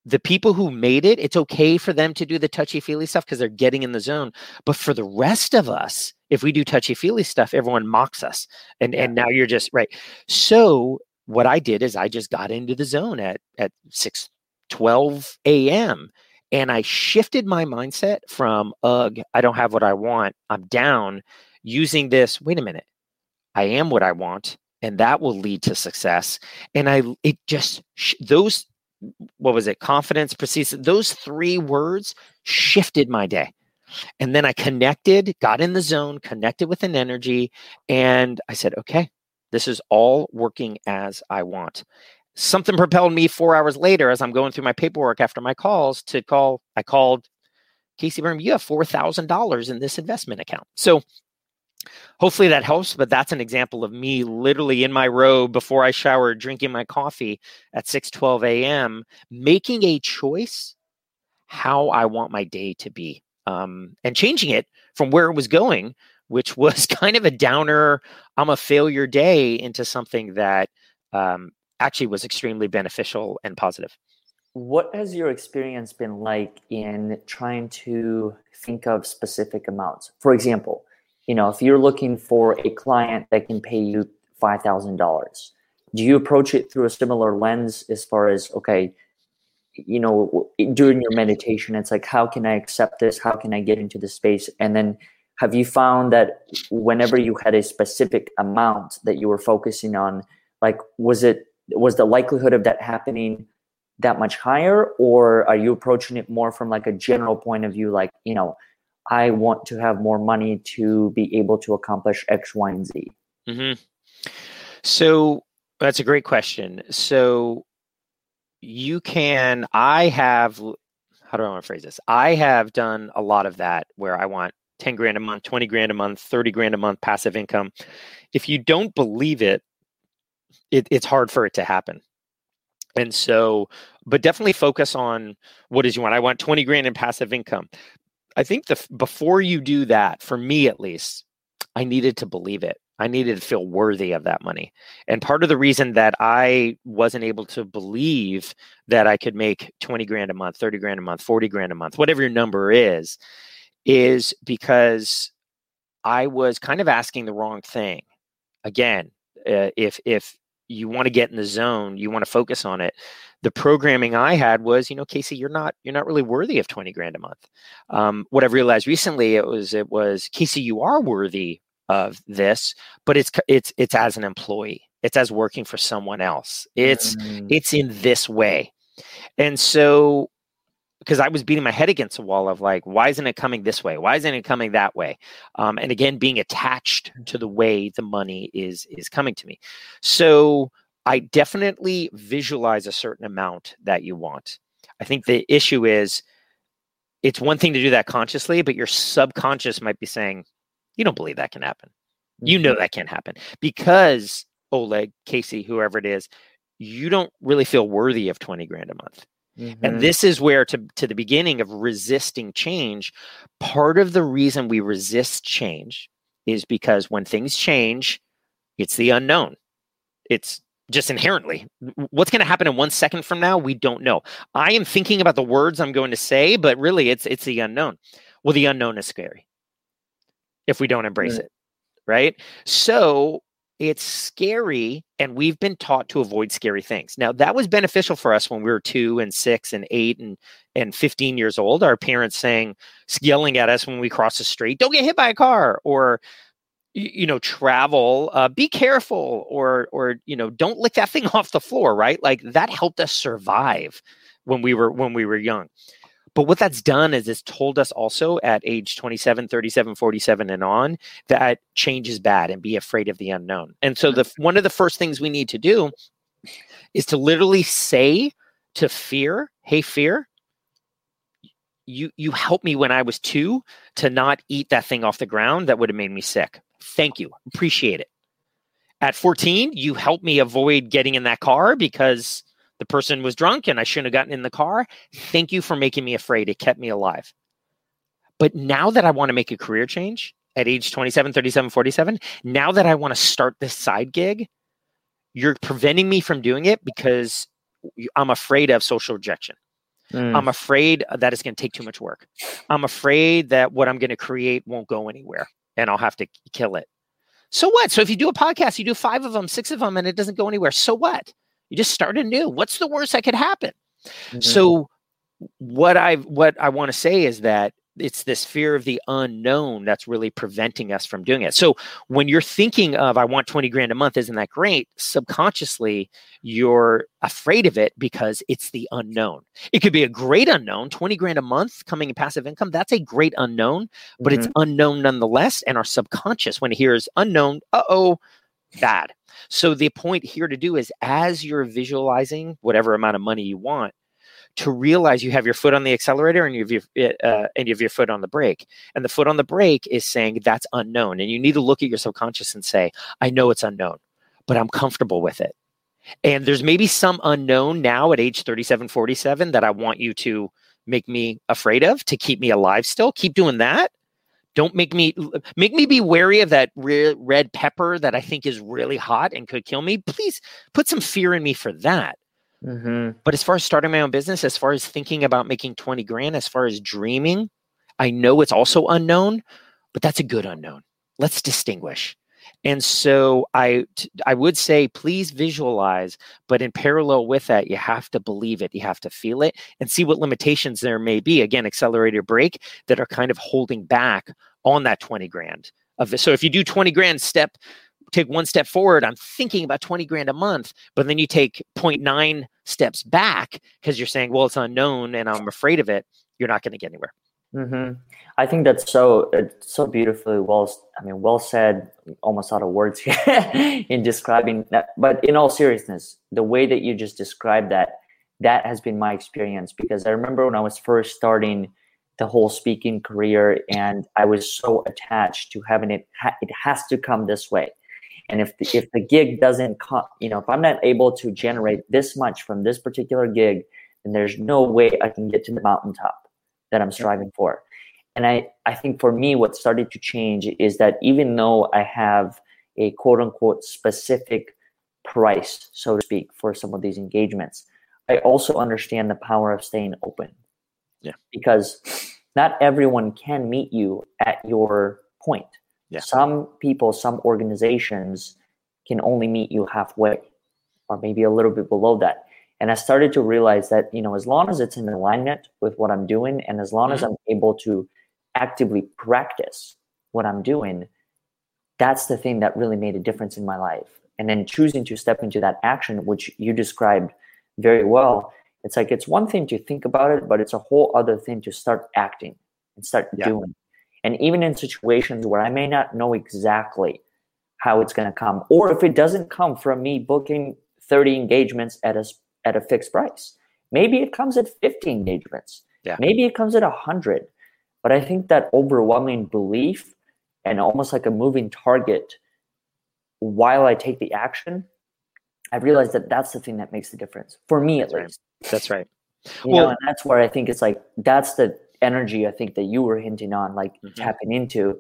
the people who made it, it's okay for them to do the touchy-feely stuff because they're getting in the zone. But for the rest of us, if we do touchy-feely stuff, everyone mocks us. And now you're just right. So what I did is I just got into the zone at 6:12 a.m. And I shifted my mindset from, I don't have what I want, I'm down, using this, wait a minute. I am what I want, and that will lead to success. And confidence, precision, those three words shifted my day. And then I connected, got in the zone, connected with an energy. And I said, okay, this is all working as I want. Something propelled me 4 hours later as I'm going through my paperwork after my calls I called Casey Berman, you have $4,000 in this investment account. So hopefully that helps, but that's an example of me literally in my robe before I shower, drinking my coffee at 6:12 a.m., making a choice how I want my day to be, and changing it from where it was going, which was kind of a downer, I'm a failure day, into something that actually was extremely beneficial and positive. What has your experience been like in trying to think of specific amounts? For example, if you're looking for a client that can pay you $5,000, do you approach it through a similar lens as far as, okay, during your meditation, it's like, how can I accept this? How can I get into this space? And then have you found that whenever you had a specific amount that you were focusing on, like, was the likelihood of that happening that much higher? Or are you approaching it more from like a general point of view? Like, I want to have more money to be able to accomplish X, Y, and Z. Mm-hmm. So that's a great question. So you can, how do I want to phrase this? I have done a lot of that where I want 10 grand a month, 20 grand a month, 30 grand a month passive income. If you don't believe it, it's hard for it to happen. And so, but definitely focus on what is you want. I want 20 grand in passive income. I think before you do that, for me at least, I needed to believe it. I needed to feel worthy of that money. And part of the reason that I wasn't able to believe that I could make 20 grand a month, 30 grand a month, 40 grand a month, whatever your number is because I was kind of asking the wrong thing. Again, if you want to get in the zone, you want to focus on it. The programming I had was, Casey, you're not really worthy of 20 grand a month. What I've realized recently, it was Casey, you are worthy of this, but it's as an employee, it's as working for someone else. It's in this way. And so, because I was beating my head against the wall of like, why isn't it coming this way? Why isn't it coming that way? And again, being attached to the way the money is coming to me. So I definitely visualize a certain amount that you want. I think the issue is it's one thing to do that consciously, but your subconscious might be saying, you don't believe that can happen. You know that can't happen because Oleg, Casey, whoever it is, you don't really feel worthy of 20 grand a month. Mm-hmm. And this is where to the beginning of resisting change, part of the reason we resist change is because when things change, it's the unknown. It's just inherently what's going to happen in 1 second from now. We don't know. I am thinking about the words I'm going to say, but really it's the unknown. Well, the unknown is scary if we don't embrace it. Right. So it's scary, and we've been taught to avoid scary things. Now, that was beneficial for us when we were 2 and 6 and 8 and 15 years old. Our parents yelling at us when we cross the street, don't get hit by a car, or, travel, be careful, or don't lick that thing off the floor, right? Like that helped us survive when we were young. But what that's done is it's told us also at age 27, 37, 47 and on that change is bad and be afraid of the unknown. And so one of the first things we need to do is to literally say to fear, hey, fear, you helped me when I was 2 to not eat that thing off the ground that would have made me sick. Thank you. Appreciate it. At 14, you helped me avoid getting in that car because the person was drunk and I shouldn't have gotten in the car. Thank you for making me afraid. It kept me alive. But now that I want to make a career change at age 27, 37, 47, now that I want to start this side gig, you're preventing me from doing it because I'm afraid of social rejection. I'm afraid that it's going to take too much work. I'm afraid that what I'm going to create won't go anywhere and I'll have to kill it. So what? So if you do a podcast, you do 5 of them, 6 of them, and it doesn't go anywhere. So what? You just started new. What's the worst that could happen? Mm-hmm. So what I want to say is that it's this fear of the unknown that's really preventing us from doing it. So when you're thinking of, I want 20 grand a month, isn't that great? Subconsciously, you're afraid of it because it's the unknown. It could be a great unknown, 20 grand a month coming in passive income. That's a great unknown, but it's unknown nonetheless. And our subconscious, when it hears unknown, bad. So the point here to do is as you're visualizing whatever amount of money you want, to realize you have your foot on the accelerator and you have your foot on the brake. And the foot on the brake is saying that's unknown. And you need to look at your subconscious and say, I know it's unknown, but I'm comfortable with it. And there's maybe some unknown now at age 37, 47 that I want you to make me afraid of to keep me alive still. Keep doing that. Don't make me be wary of that red pepper that I think is really hot and could kill me. Please put some fear in me for that. Mm-hmm. But as far as starting my own business, as far as thinking about making 20 grand, as far as dreaming, I know it's also unknown, but that's a good unknown. Let's distinguish. And so I would say, please visualize, but in parallel with that, you have to believe it. You have to feel it and see what limitations there may be. Again, accelerator brake that are kind of holding back on that 20 grand of this. So if you do 20 grand step, take 1 step forward, I'm thinking about 20 grand a month, but then you take 0.9 steps back because you're saying, well, it's unknown and I'm afraid of it. You're not going to get anywhere. Mm-hmm. I think that's so beautifully well said, almost out of words here in describing that. But in all seriousness, the way that you just described that has been my experience, because I remember when I was first starting the whole speaking career, and I was so attached to having it has to come this way. And if the gig doesn't come, if I'm not able to generate this much from this particular gig, then there's no way I can get to the mountaintop that I'm striving for. And I think for me, what started to change is that even though I have a quote unquote specific price, so to speak, for some of these engagements, I also understand the power of staying open. Yeah. Because not everyone can meet you at your point. Yeah. Some people, some organizations can only meet you halfway or maybe a little bit below that. And I started to realize that, as long as it's in alignment with what I'm doing, and as long as I'm able to actively practice what I'm doing, that's the thing that really made a difference in my life. And then choosing to step into that action, which you described very well, it's like, it's one thing to think about it, but it's a whole other thing to start acting and start doing. And even in situations where I may not know exactly how it's going to come, or if it doesn't come from me booking 30 engagements at a fixed price. Maybe it comes at 50 engagements. Yeah. Maybe it comes at 100. But I think that overwhelming belief and almost like a moving target while I take the action, I realized that that's the thing that makes the difference for me, at least. That's right. And that's where I think it's like, that's the energy I think that you were hinting on, like tapping into,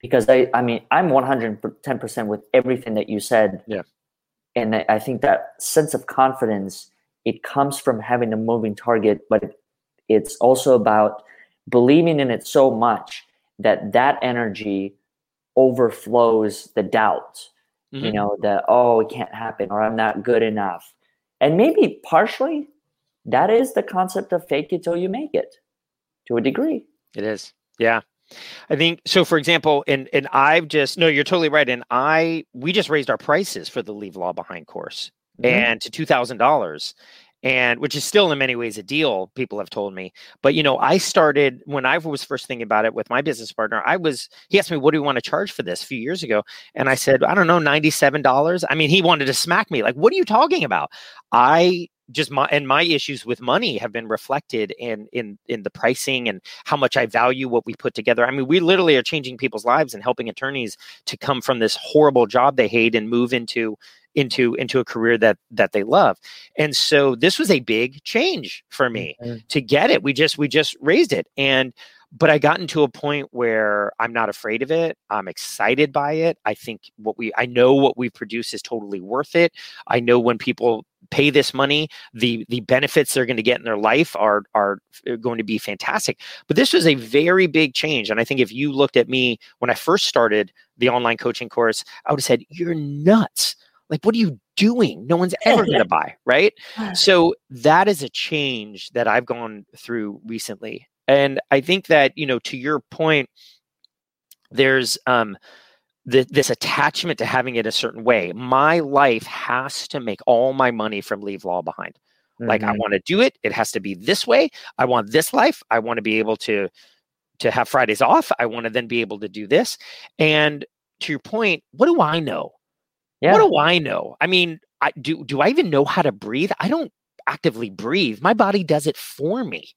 because I'm 110% with everything that you said. Yeah. And I think that sense of confidence, it comes from having a moving target, but it's also about believing in it so much that energy overflows the doubt, that, it can't happen, or I'm not good enough. And maybe partially that is the concept of fake it till you make it, to a degree. It is. Yeah. I think so. For example, and I've just you're totally right. And we just raised our prices for the Leave Law Behind course and to $2,000, and which is still in many ways a deal. People have told me, but I started when I was first thinking about it with my business partner. He asked me, "What do we want to charge for this?" a few years ago, and I said, "I don't know, $97." He wanted to smack me, like, "What are you talking about?" My issues with money have been reflected in the pricing and how much I value what we put together. We literally are changing people's lives and helping attorneys to come from this horrible job they hate and move into a career that they love. And so this was a big change for me to get it. We just raised it. But I got into a point where I'm not afraid of it. I'm excited by it. I think I know what we produce is totally worth it. I know when people pay this money, the benefits they're going to get in their life are going to be fantastic. But this was a very big change. And I think if you looked at me when I first started the online coaching course, I would have said, "You're nuts. Like, what are you doing? No one's ever going to buy," right? So that is a change that I've gone through recently. And I think that, to your point, there's this attachment to having it a certain way. My life has to make all my money from Leave Law Behind. Mm-hmm. Like, I want to do it. It has to be this way. I want this life. I want to be able to have Fridays off. I want to then be able to do this. And to your point, what do I know? Yeah. What do I know? Do I even know how to breathe? I don't actively breathe. My body does it for me.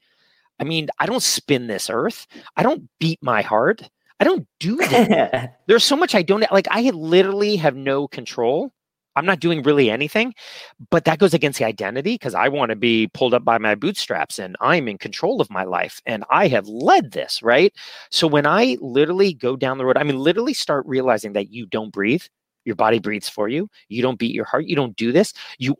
I don't spin this earth. I don't beat my heart. I don't do that. There's so much I don't, I literally have no control. I'm not doing really anything, but that goes against the identity, because I want to be pulled up by my bootstraps and I'm in control of my life and I have led this, right? So when I literally go down the road, literally start realizing that you don't breathe. Your body breathes for you. You don't beat your heart. You don't do this. Your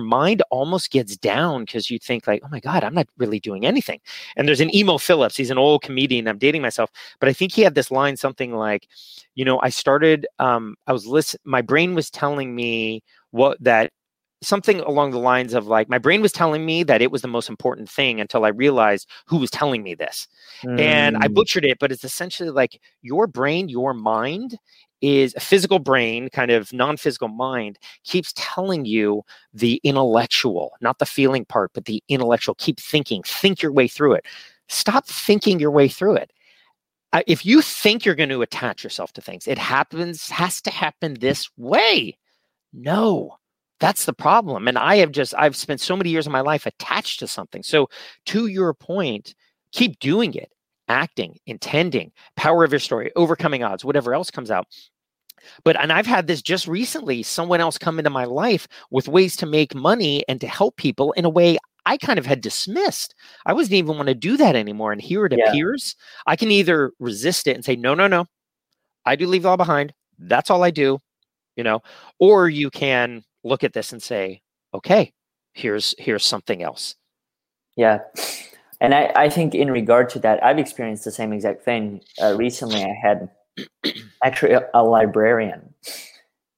mind almost gets down, because you think like, "Oh my God, I'm not really doing anything." And there's an Emo Phillips. He's an old comedian. I'm dating myself, but I think he had this line, something like, I started, my brain was telling me something along the lines of like, my brain was telling me that it was the most important thing until I realized who was telling me this. And I butchered it, but it's essentially like your brain, your mind is a physical brain, kind of non-physical mind, keeps telling you the intellectual, not the feeling part, but the intellectual, keep thinking, think your way through it. Stop thinking your way through it. If you think you're going to attach yourself to things, it has to happen this way. No, that's the problem. And I've spent so many years of my life attached to something. So to your point, keep doing it, acting, intending, power of your story, overcoming odds, whatever else comes out. And I've had this just recently, someone else come into my life with ways to make money and to help people in a way I kind of had dismissed. I wasn't even want to do that anymore. And here it appears. I can either resist it and say, no, I do leave it all behind. That's all I do, or you can look at this and say, okay, here's something else. Yeah. And I think in regard to that, I've experienced the same exact thing. Recently I had actually a librarian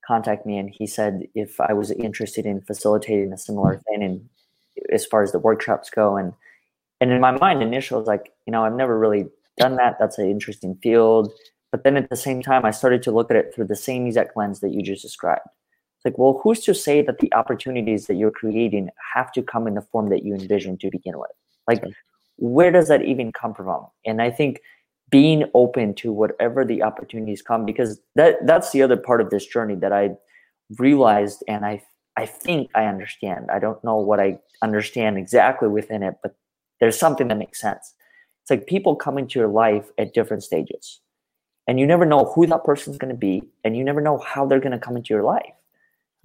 contact me, and he said if I was interested in facilitating a similar thing and as far as the workshops go. And in my mind initially I was like, I've never really done that. That's an interesting field. But then at the same time, I started to look at it through the same exact lens that you just described. It's like, well, who's to say that the opportunities that you're creating have to come in the form that you envisioned to begin with? Like, where does that even come from? And I think being open to whatever the opportunities come, because that's the other part of this journey that I realized, and I think I understand. I don't know what I understand exactly within it, but there's something that makes sense. It's like people come into your life at different stages, and you never know who that person's going to be, and you never know how they're going to come into your life.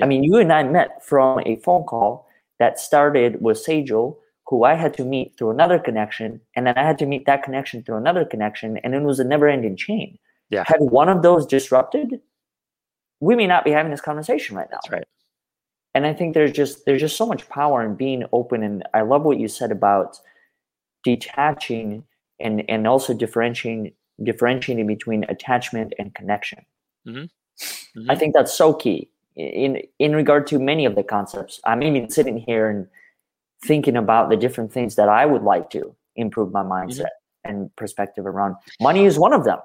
I mean, you and I met from a phone call that started with Sejal, who I had to meet through another connection, and then I had to meet that connection through another connection, and it was a never-ending chain. Yeah. Had one of those disrupted, we may not be having this conversation right now. That's right. And I think there's just so much power in being open, and I love what you said about detaching and also differentiating between attachment and connection. Mm-hmm. Mm-hmm. I think that's so key in regard to many of the concepts. I'm even sitting here and thinking about the different things that I would like to improve my mindset mm-hmm. and perspective around. Money is one of them.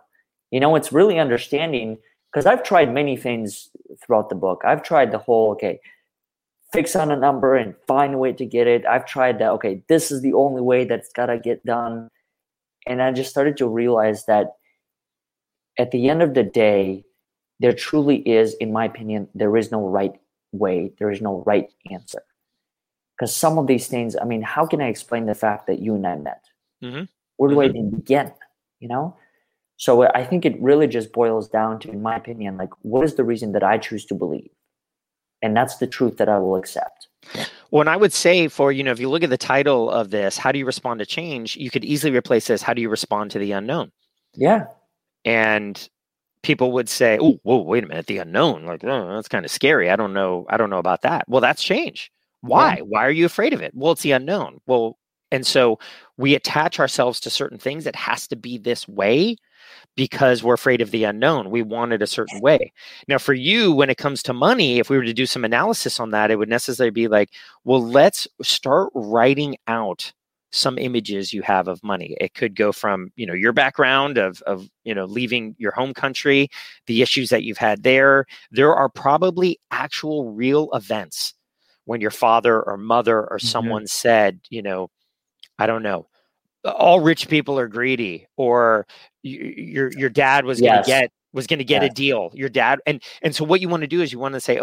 It's really understanding, because I've tried many things throughout the book. I've tried the whole, fix on a number and find a way to get it. I've tried that, this is the only way that's got to get done. And I just started to realize that at the end of the day, there truly is, in my opinion, there is no right way. There is no right answer. Because some of these things, how can I explain the fact that you and I met? Mm-hmm. Where do mm-hmm. I even begin? So I think it really just boils down to, in my opinion, what is the reason that I choose to believe? And that's the truth that I will accept. Well, and I would say if you look at the title of this, How Do You Respond to Change? You could easily replace this, How Do You Respond to the Unknown? Yeah. And people would say, oh, whoa, wait a minute, the unknown. That's kind of scary. I don't know about that. Well, that's change. Why? Yeah. Why are you afraid of it? Well, it's the unknown. Well, and so we attach ourselves to certain things. It has to be this way because we're afraid of the unknown. We want it a certain way. Now, for you, when it comes to money, if we were to do some analysis on that, it would necessarily be let's start writing out some images you have of money. It could go from, your background of leaving your home country, the issues that you've had there. There are probably actual real events when your father or mother or someone mm-hmm. said, I don't know, all rich people are greedy, or your dad was yes. going to get yes. a deal. Your dad. And so what you want to do is you want to say,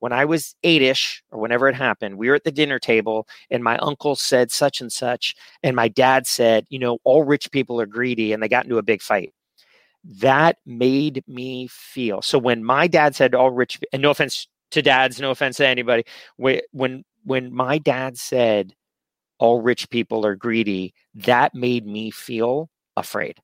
when I was 8-ish or whenever it happened, we were at the dinner table and my uncle said such and such. And my dad said, all rich people are greedy. And they got into a big fight. That made me feel. So when my dad said all rich, and no offense to dads, no offense to anybody. When my dad said, all rich people are greedy, that made me feel afraid.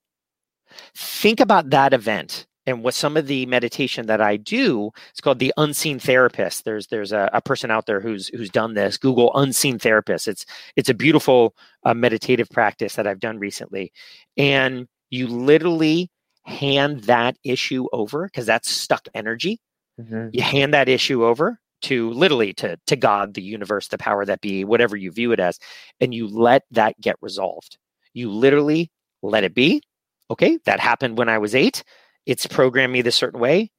Think about that event. And with some of the meditation that I do, it's called the Unseen Therapist. There's a person out there who's done this. Google Unseen Therapist. It's a beautiful meditative practice that I've done recently. And you literally hand that issue over, because that's stuck energy. Mm-hmm. You hand that issue over to literally to God, the universe, the power that be, whatever you view it as, and you let that get resolved. You literally let it be. That happened when I was 8. It's programmed me this certain way.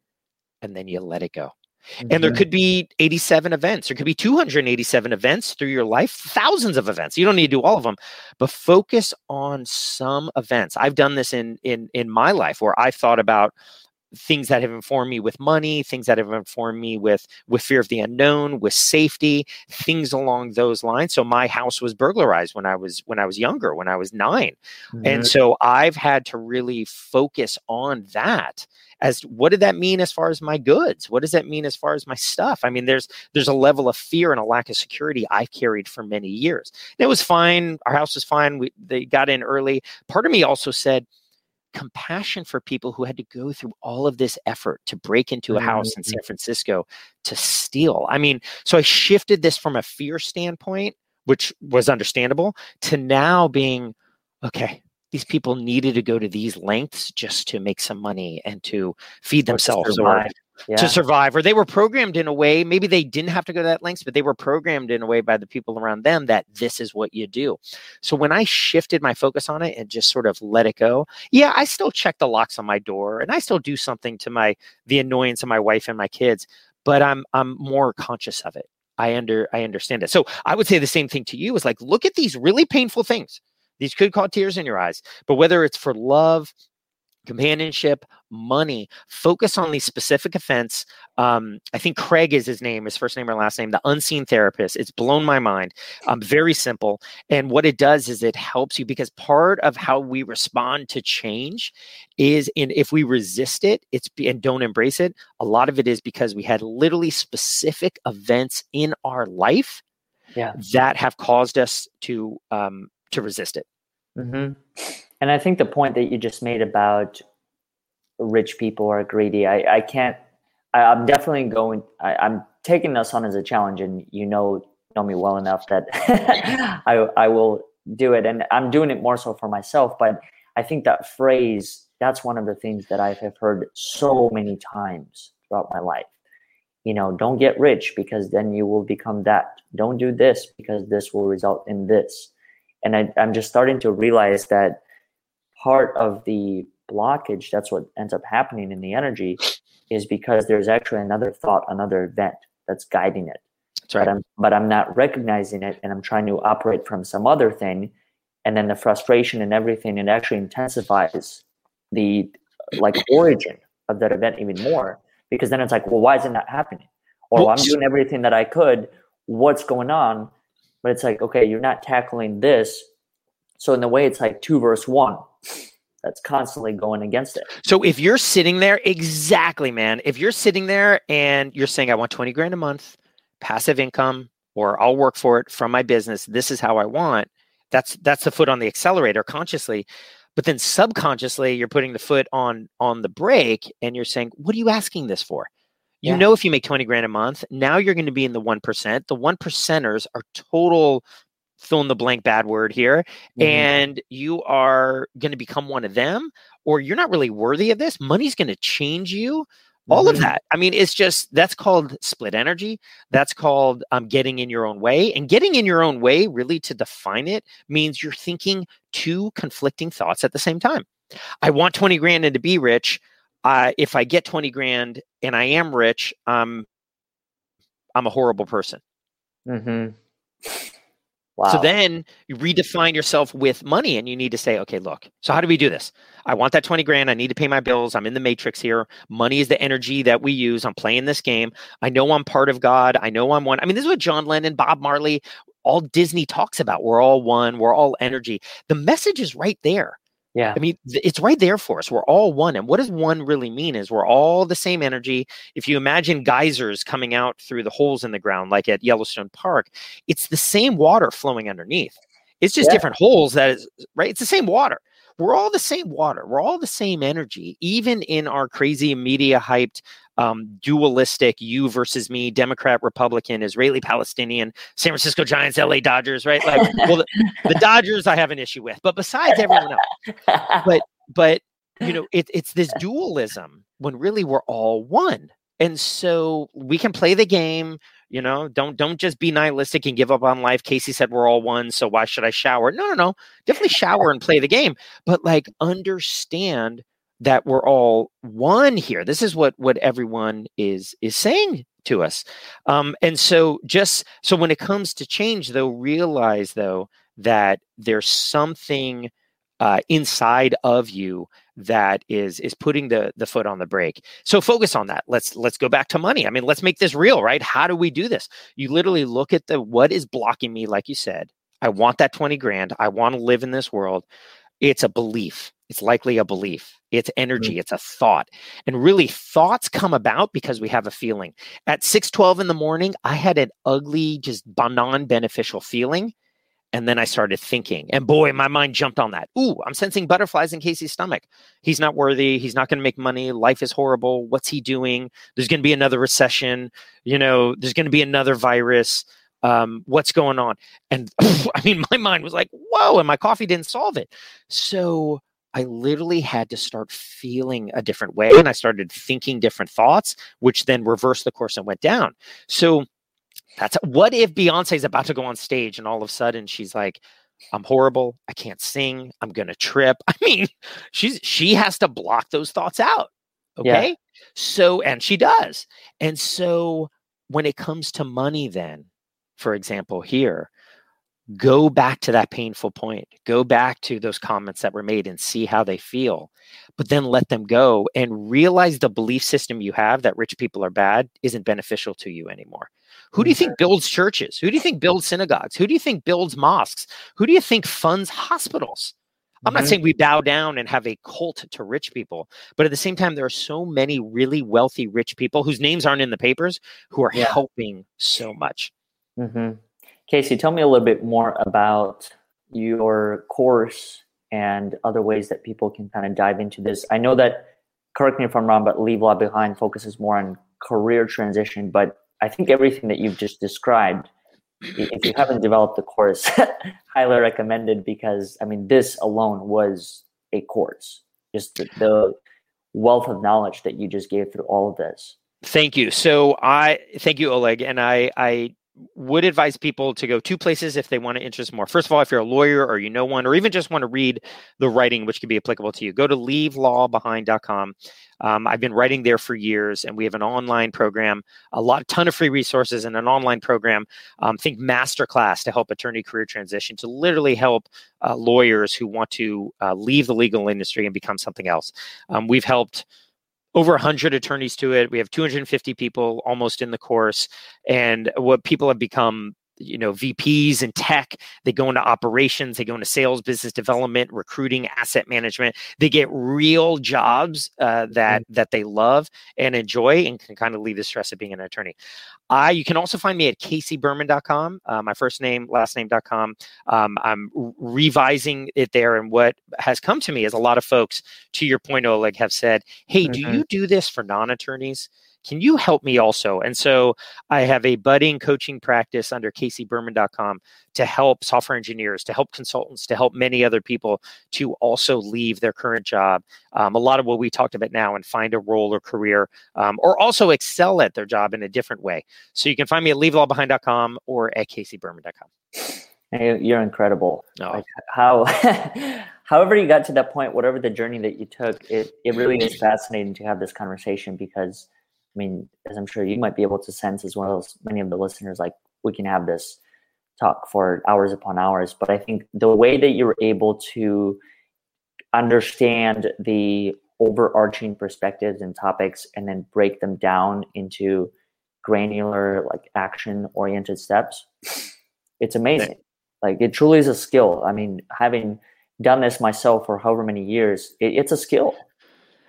And then you let it go. Mm-hmm. And there could be 87 events. There could be 287 events through your life, thousands of events. You don't need to do all of them, but focus on some events. I've done this in my life where I've thought about things that have informed me with money, things that have informed me with fear of the unknown, with safety, things along those lines. So my house was burglarized when I was younger, when I was 9. Mm-hmm. And so I've had to really focus on that. As what did that mean as far as my goods? What does that mean as far as my stuff? I mean, there's a level of fear and a lack of security I've carried for many years. And it was fine. Our house was fine. They got in early. Part of me also said compassion for people who had to go through all of this effort to break into a house in San Francisco to steal. I mean, so I shifted this from a fear standpoint, which was understandable, to now being, okay, these people needed to go to these lengths just to make some money and to feed themselves to survive. Or they were programmed in a way, maybe they didn't have to go to that lengths, but they were programmed in a way by the people around them that this is what you do. So when I shifted my focus on it and just sort of let it go, yeah, I still check the locks on my door and I still do something to the annoyance of my wife and my kids, but I'm more conscious of it. I understand it. So I would say the same thing to you is like, look at these really painful things. These could cause tears in your eyes, but whether it's for love, companionship, money, focus on these specific events. I think Craig is his name, his first name or last name, the Unseen Therapist. It's blown my mind. Very simple. And what it does is it helps you because part of how we respond to change is if we resist it and don't embrace it, a lot of it is because we had literally specific events in our life that have caused us to resist it. Mm-hmm. And I think the point that you just made about rich people are greedy, I'm taking this on as a challenge, and you know me well enough that I will do it. And I'm doing it more so for myself, but I think that phrase, that's one of the things that I have heard so many times throughout my life. You know, don't get rich because then you will become that. Don't do this because this will result in this. And I'm just starting to realize that part of the blockage, that's what ends up happening in the energy, is because there's actually another thought, another event that's guiding it. That's right. But I'm not recognizing it, and I'm trying to operate from some other thing. And then the frustration and everything, it actually intensifies the origin of that event even more, because then it's like, well, why is it not happening? Or well, I'm doing everything that I could. What's going on? But it's like, okay, you're not tackling this. So in a way, it's like 2 versus 1. That's constantly going against it. So if you're sitting there, exactly, man, if you're sitting there and you're saying, I want $20,000 a month, passive income, or I'll work for it from my business. This is how I want. That's the foot on the accelerator consciously. But then subconsciously, you're putting the foot on the brake and you're saying, what are you asking this for? You know, if you make $20,000 a month, now you're going to be in the 1%. The 1%ers are total fill in the blank bad word here. Mm-hmm. And you are going to become one of them, or you're not really worthy of this. Money's going to change you. All of that. I mean, it's just, that's called split energy. That's called getting in your own way. And getting in your own way, really to define it, means you're thinking 2 conflicting thoughts at the same time. I want $20,000 and to be rich. If I get $20,000 and I am rich, I'm a horrible person. Mm-hmm. Wow. So then you redefine yourself with money, and you need to say, okay, look, so how do we do this? I want that $20,000. I need to pay my bills. I'm in the matrix here. Money is the energy that we use. I'm playing this game. I know I'm part of God. I know I'm one. I mean, this is what John Lennon, Bob Marley, all Disney talks about. We're all one. We're all energy. The message is right there. Yeah, I mean, it's right there for us. We're all one. And what does one really mean is we're all the same energy. If you imagine geysers coming out through the holes in the ground, like at Yellowstone Park, it's the same water flowing underneath. It's just different holes that is right. It's the same water. We're all the same water. We're all the same energy, even in our crazy media hyped, dualistic you versus me, Democrat, Republican, Israeli, Palestinian, San Francisco Giants, LA Dodgers, right? Like, well, the Dodgers I have an issue with, but besides everyone else, but you know, it's this dualism when really we're all one. And so we can play the game, you know, don't just be nihilistic and give up on life. Casey said we're all one, so why should I shower? No. Definitely shower and play the game, but like understand that we're all one here. This is what everyone is saying to us. So when it comes to change, though, realize, though, that there's something inside of you that is putting the foot on the brake. So focus on that. Let's go back to money. I mean, let's make this real, right? How do we do this? You literally look at what is blocking me, like you said. I want that 20 grand. I want to live in this world. It's a belief. It's likely a belief. It's energy. It's a thought. And really, thoughts come about because we have a feeling. At 6:12 in the morning, I had an ugly, just non-beneficial feeling. And then I started thinking. And boy, my mind jumped on that. Ooh, I'm sensing butterflies in Casey's stomach. He's not worthy. He's not going to make money. Life is horrible. What's he doing? There's going to be another recession. You know, there's going to be another virus. What's going on? And I mean, my mind was like, whoa, and my coffee didn't solve it. So I literally had to start feeling a different way. And I started thinking different thoughts, which then reversed the course and went down. So that's what if Beyonce is about to go on stage and all of a sudden she's like, I'm horrible. I can't sing. I'm going to trip. I mean, she has to block those thoughts out. Okay. Yeah. So, and she does. And so when it comes to money, then, for example, here, go back to that painful point, go back to those comments that were made and see how they feel, but then let them go and realize the belief system you have that rich people are bad isn't beneficial to you anymore. Who do you think builds churches? Who do you think builds synagogues? Who do you think builds mosques? Who do you think funds hospitals? I'm not saying we bow down and have a cult to rich people, but at the same time, there are so many really wealthy rich people whose names aren't in the papers who are helping so much. Mm-hmm. Casey, tell me a little bit more about your course and other ways that people can kind of dive into this. I know that, correct me if I'm wrong, but Leave Law Behind focuses more on career transition, but I think everything that you've just described, if you haven't developed the course, highly recommended, because I mean, this alone was a course, just the wealth of knowledge that you just gave through all of this. Thank you. Thank you, Oleg. And I would advise people to go two places if they want to interest more. First of all, if you're a lawyer or you know one, or even just want to read the writing, which can be applicable to you, go to LeaveLawBehind.com. I've been writing there for years, and we have an online program, a ton of free resources and an online program. Think masterclass to help attorney career transition, to literally help lawyers who want to leave the legal industry and become something else. We've helped over 100 attorneys to it. We have 250 people almost in the course. And what people have become, you know, VPs in tech, they go into operations, they go into sales, business development, recruiting, asset management. They get real jobs that they love and enjoy and can kind of leave the stress of being an attorney. You can also find me at caseyberman.com, my first name, last name.com. I'm revising it there. And what has come to me is a lot of folks, to your point, Oleg, have said, hey, do you do this for non-attorneys? Can you help me also? And so I have a budding coaching practice under caseyberman.com to help software engineers, to help consultants, to help many other people to also leave their current job. A lot of what we talked about now, and find a role or career, or also excel at their job in a different way. So you can find me at LeaveLawBehind.com or at caseyberman.com. Hey, you're incredible. Oh. Like however you got to that point, whatever the journey that you took, it really is fascinating to have this conversation, because I mean, as I'm sure you might be able to sense as well as many of the listeners, like we can have this talk for hours upon hours. But I think the way that you were able to understand the overarching perspectives and topics and then break them down into granular, like action-oriented steps, it's amazing. Like it truly is a skill. I mean, having done this myself for however many years, it's a skill.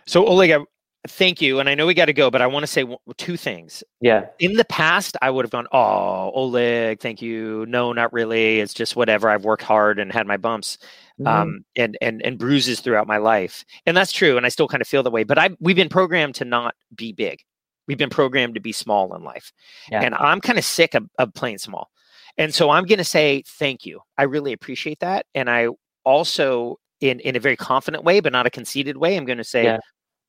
So Oleg, thank you. And I know we got to go, but I want to say two things. Yeah. In the past, I would have gone, oh, Oleg, thank you. No, not really. It's just whatever. I've worked hard and had my bumps and bruises throughout my life. And that's true. And I still kind of feel that way. But we've been programmed to not be big. We've been programmed to be small in life. Yeah. And I'm kind of sick of playing small. And so I'm going to say thank you. I really appreciate that. And I also, in a very confident way, but not a conceited way, I'm going to say,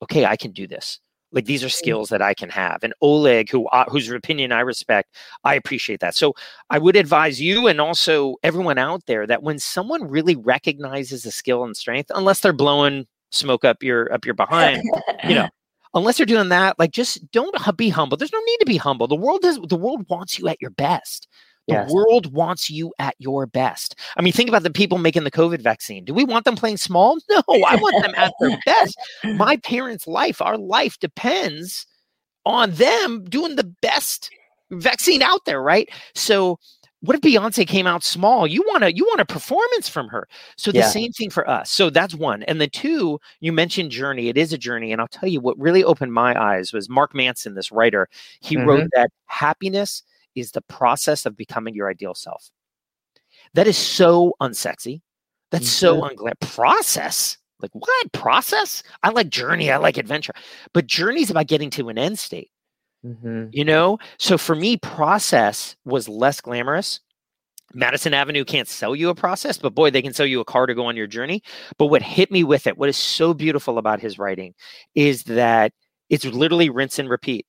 okay, I can do this. Like, these are skills that I can have. And Oleg, whose opinion I respect, I appreciate that. So I would advise you and also everyone out there that when someone really recognizes a skill and strength, unless they're blowing smoke up your behind, you know, unless you're doing that, like, just don't be humble. There's no need to be humble. The world wants you at your best. The world wants you at your best. I mean, think about the people making the COVID vaccine. Do we want them playing small? No, I want them at their best. My parents' life, our life depends on them doing the best vaccine out there, right? So what if Beyonce came out small? You want a performance from her. So the same thing for us. So that's one. And the two, you mentioned journey. It is a journey. And I'll tell you what really opened my eyes was Mark Manson, this writer. He wrote that happiness is the process of becoming your ideal self. That is so unsexy. That's so unglamorous. Process? Like what? Process? I like journey. I like adventure. But journey is about getting to an end state. You know, so for me, process was less glamorous. Madison Avenue can't sell you a process, but boy, they can sell you a car to go on your journey. But what hit me with it, what is so beautiful about his writing is that it's literally rinse and repeat.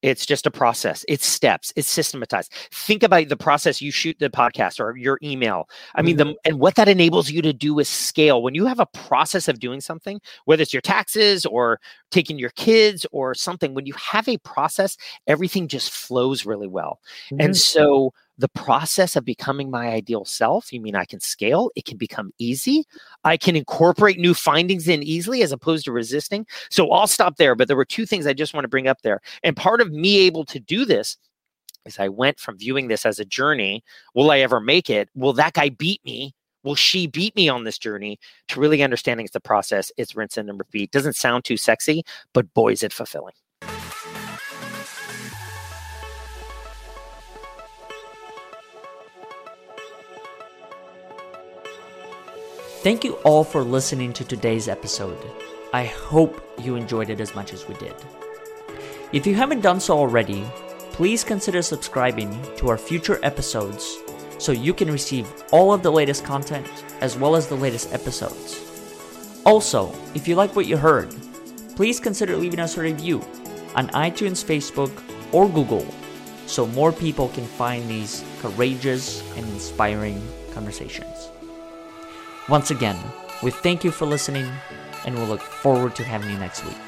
It's just a process. It's steps. It's systematized. Think about the process you shoot the podcast or your email. I mean, and what that enables you to do is scale. When you have a process of doing something, whether it's your taxes or taking your kids or something, when you have a process, everything just flows really well. And so the process of becoming my ideal self, you mean I can scale, it can become easy. I can incorporate new findings in easily as opposed to resisting. So I'll stop there, but there were two things I just want to bring up there. And part of me able to do this is I went from viewing this as a journey. Will I ever make it? Will that guy beat me? Will she beat me on this journey? To really understanding it's the process, it's rinse and repeat. Doesn't sound too sexy, but boy, is it fulfilling. Thank you all for listening to today's episode. I hope you enjoyed it as much as we did. If you haven't done so already, please consider subscribing to our future episodes so you can receive all of the latest content as well as the latest episodes. Also, if you like what you heard, please consider leaving us a review on iTunes, Facebook, or Google so more people can find these courageous and inspiring conversations. Once again, we thank you for listening, and we'll look forward to having you next week.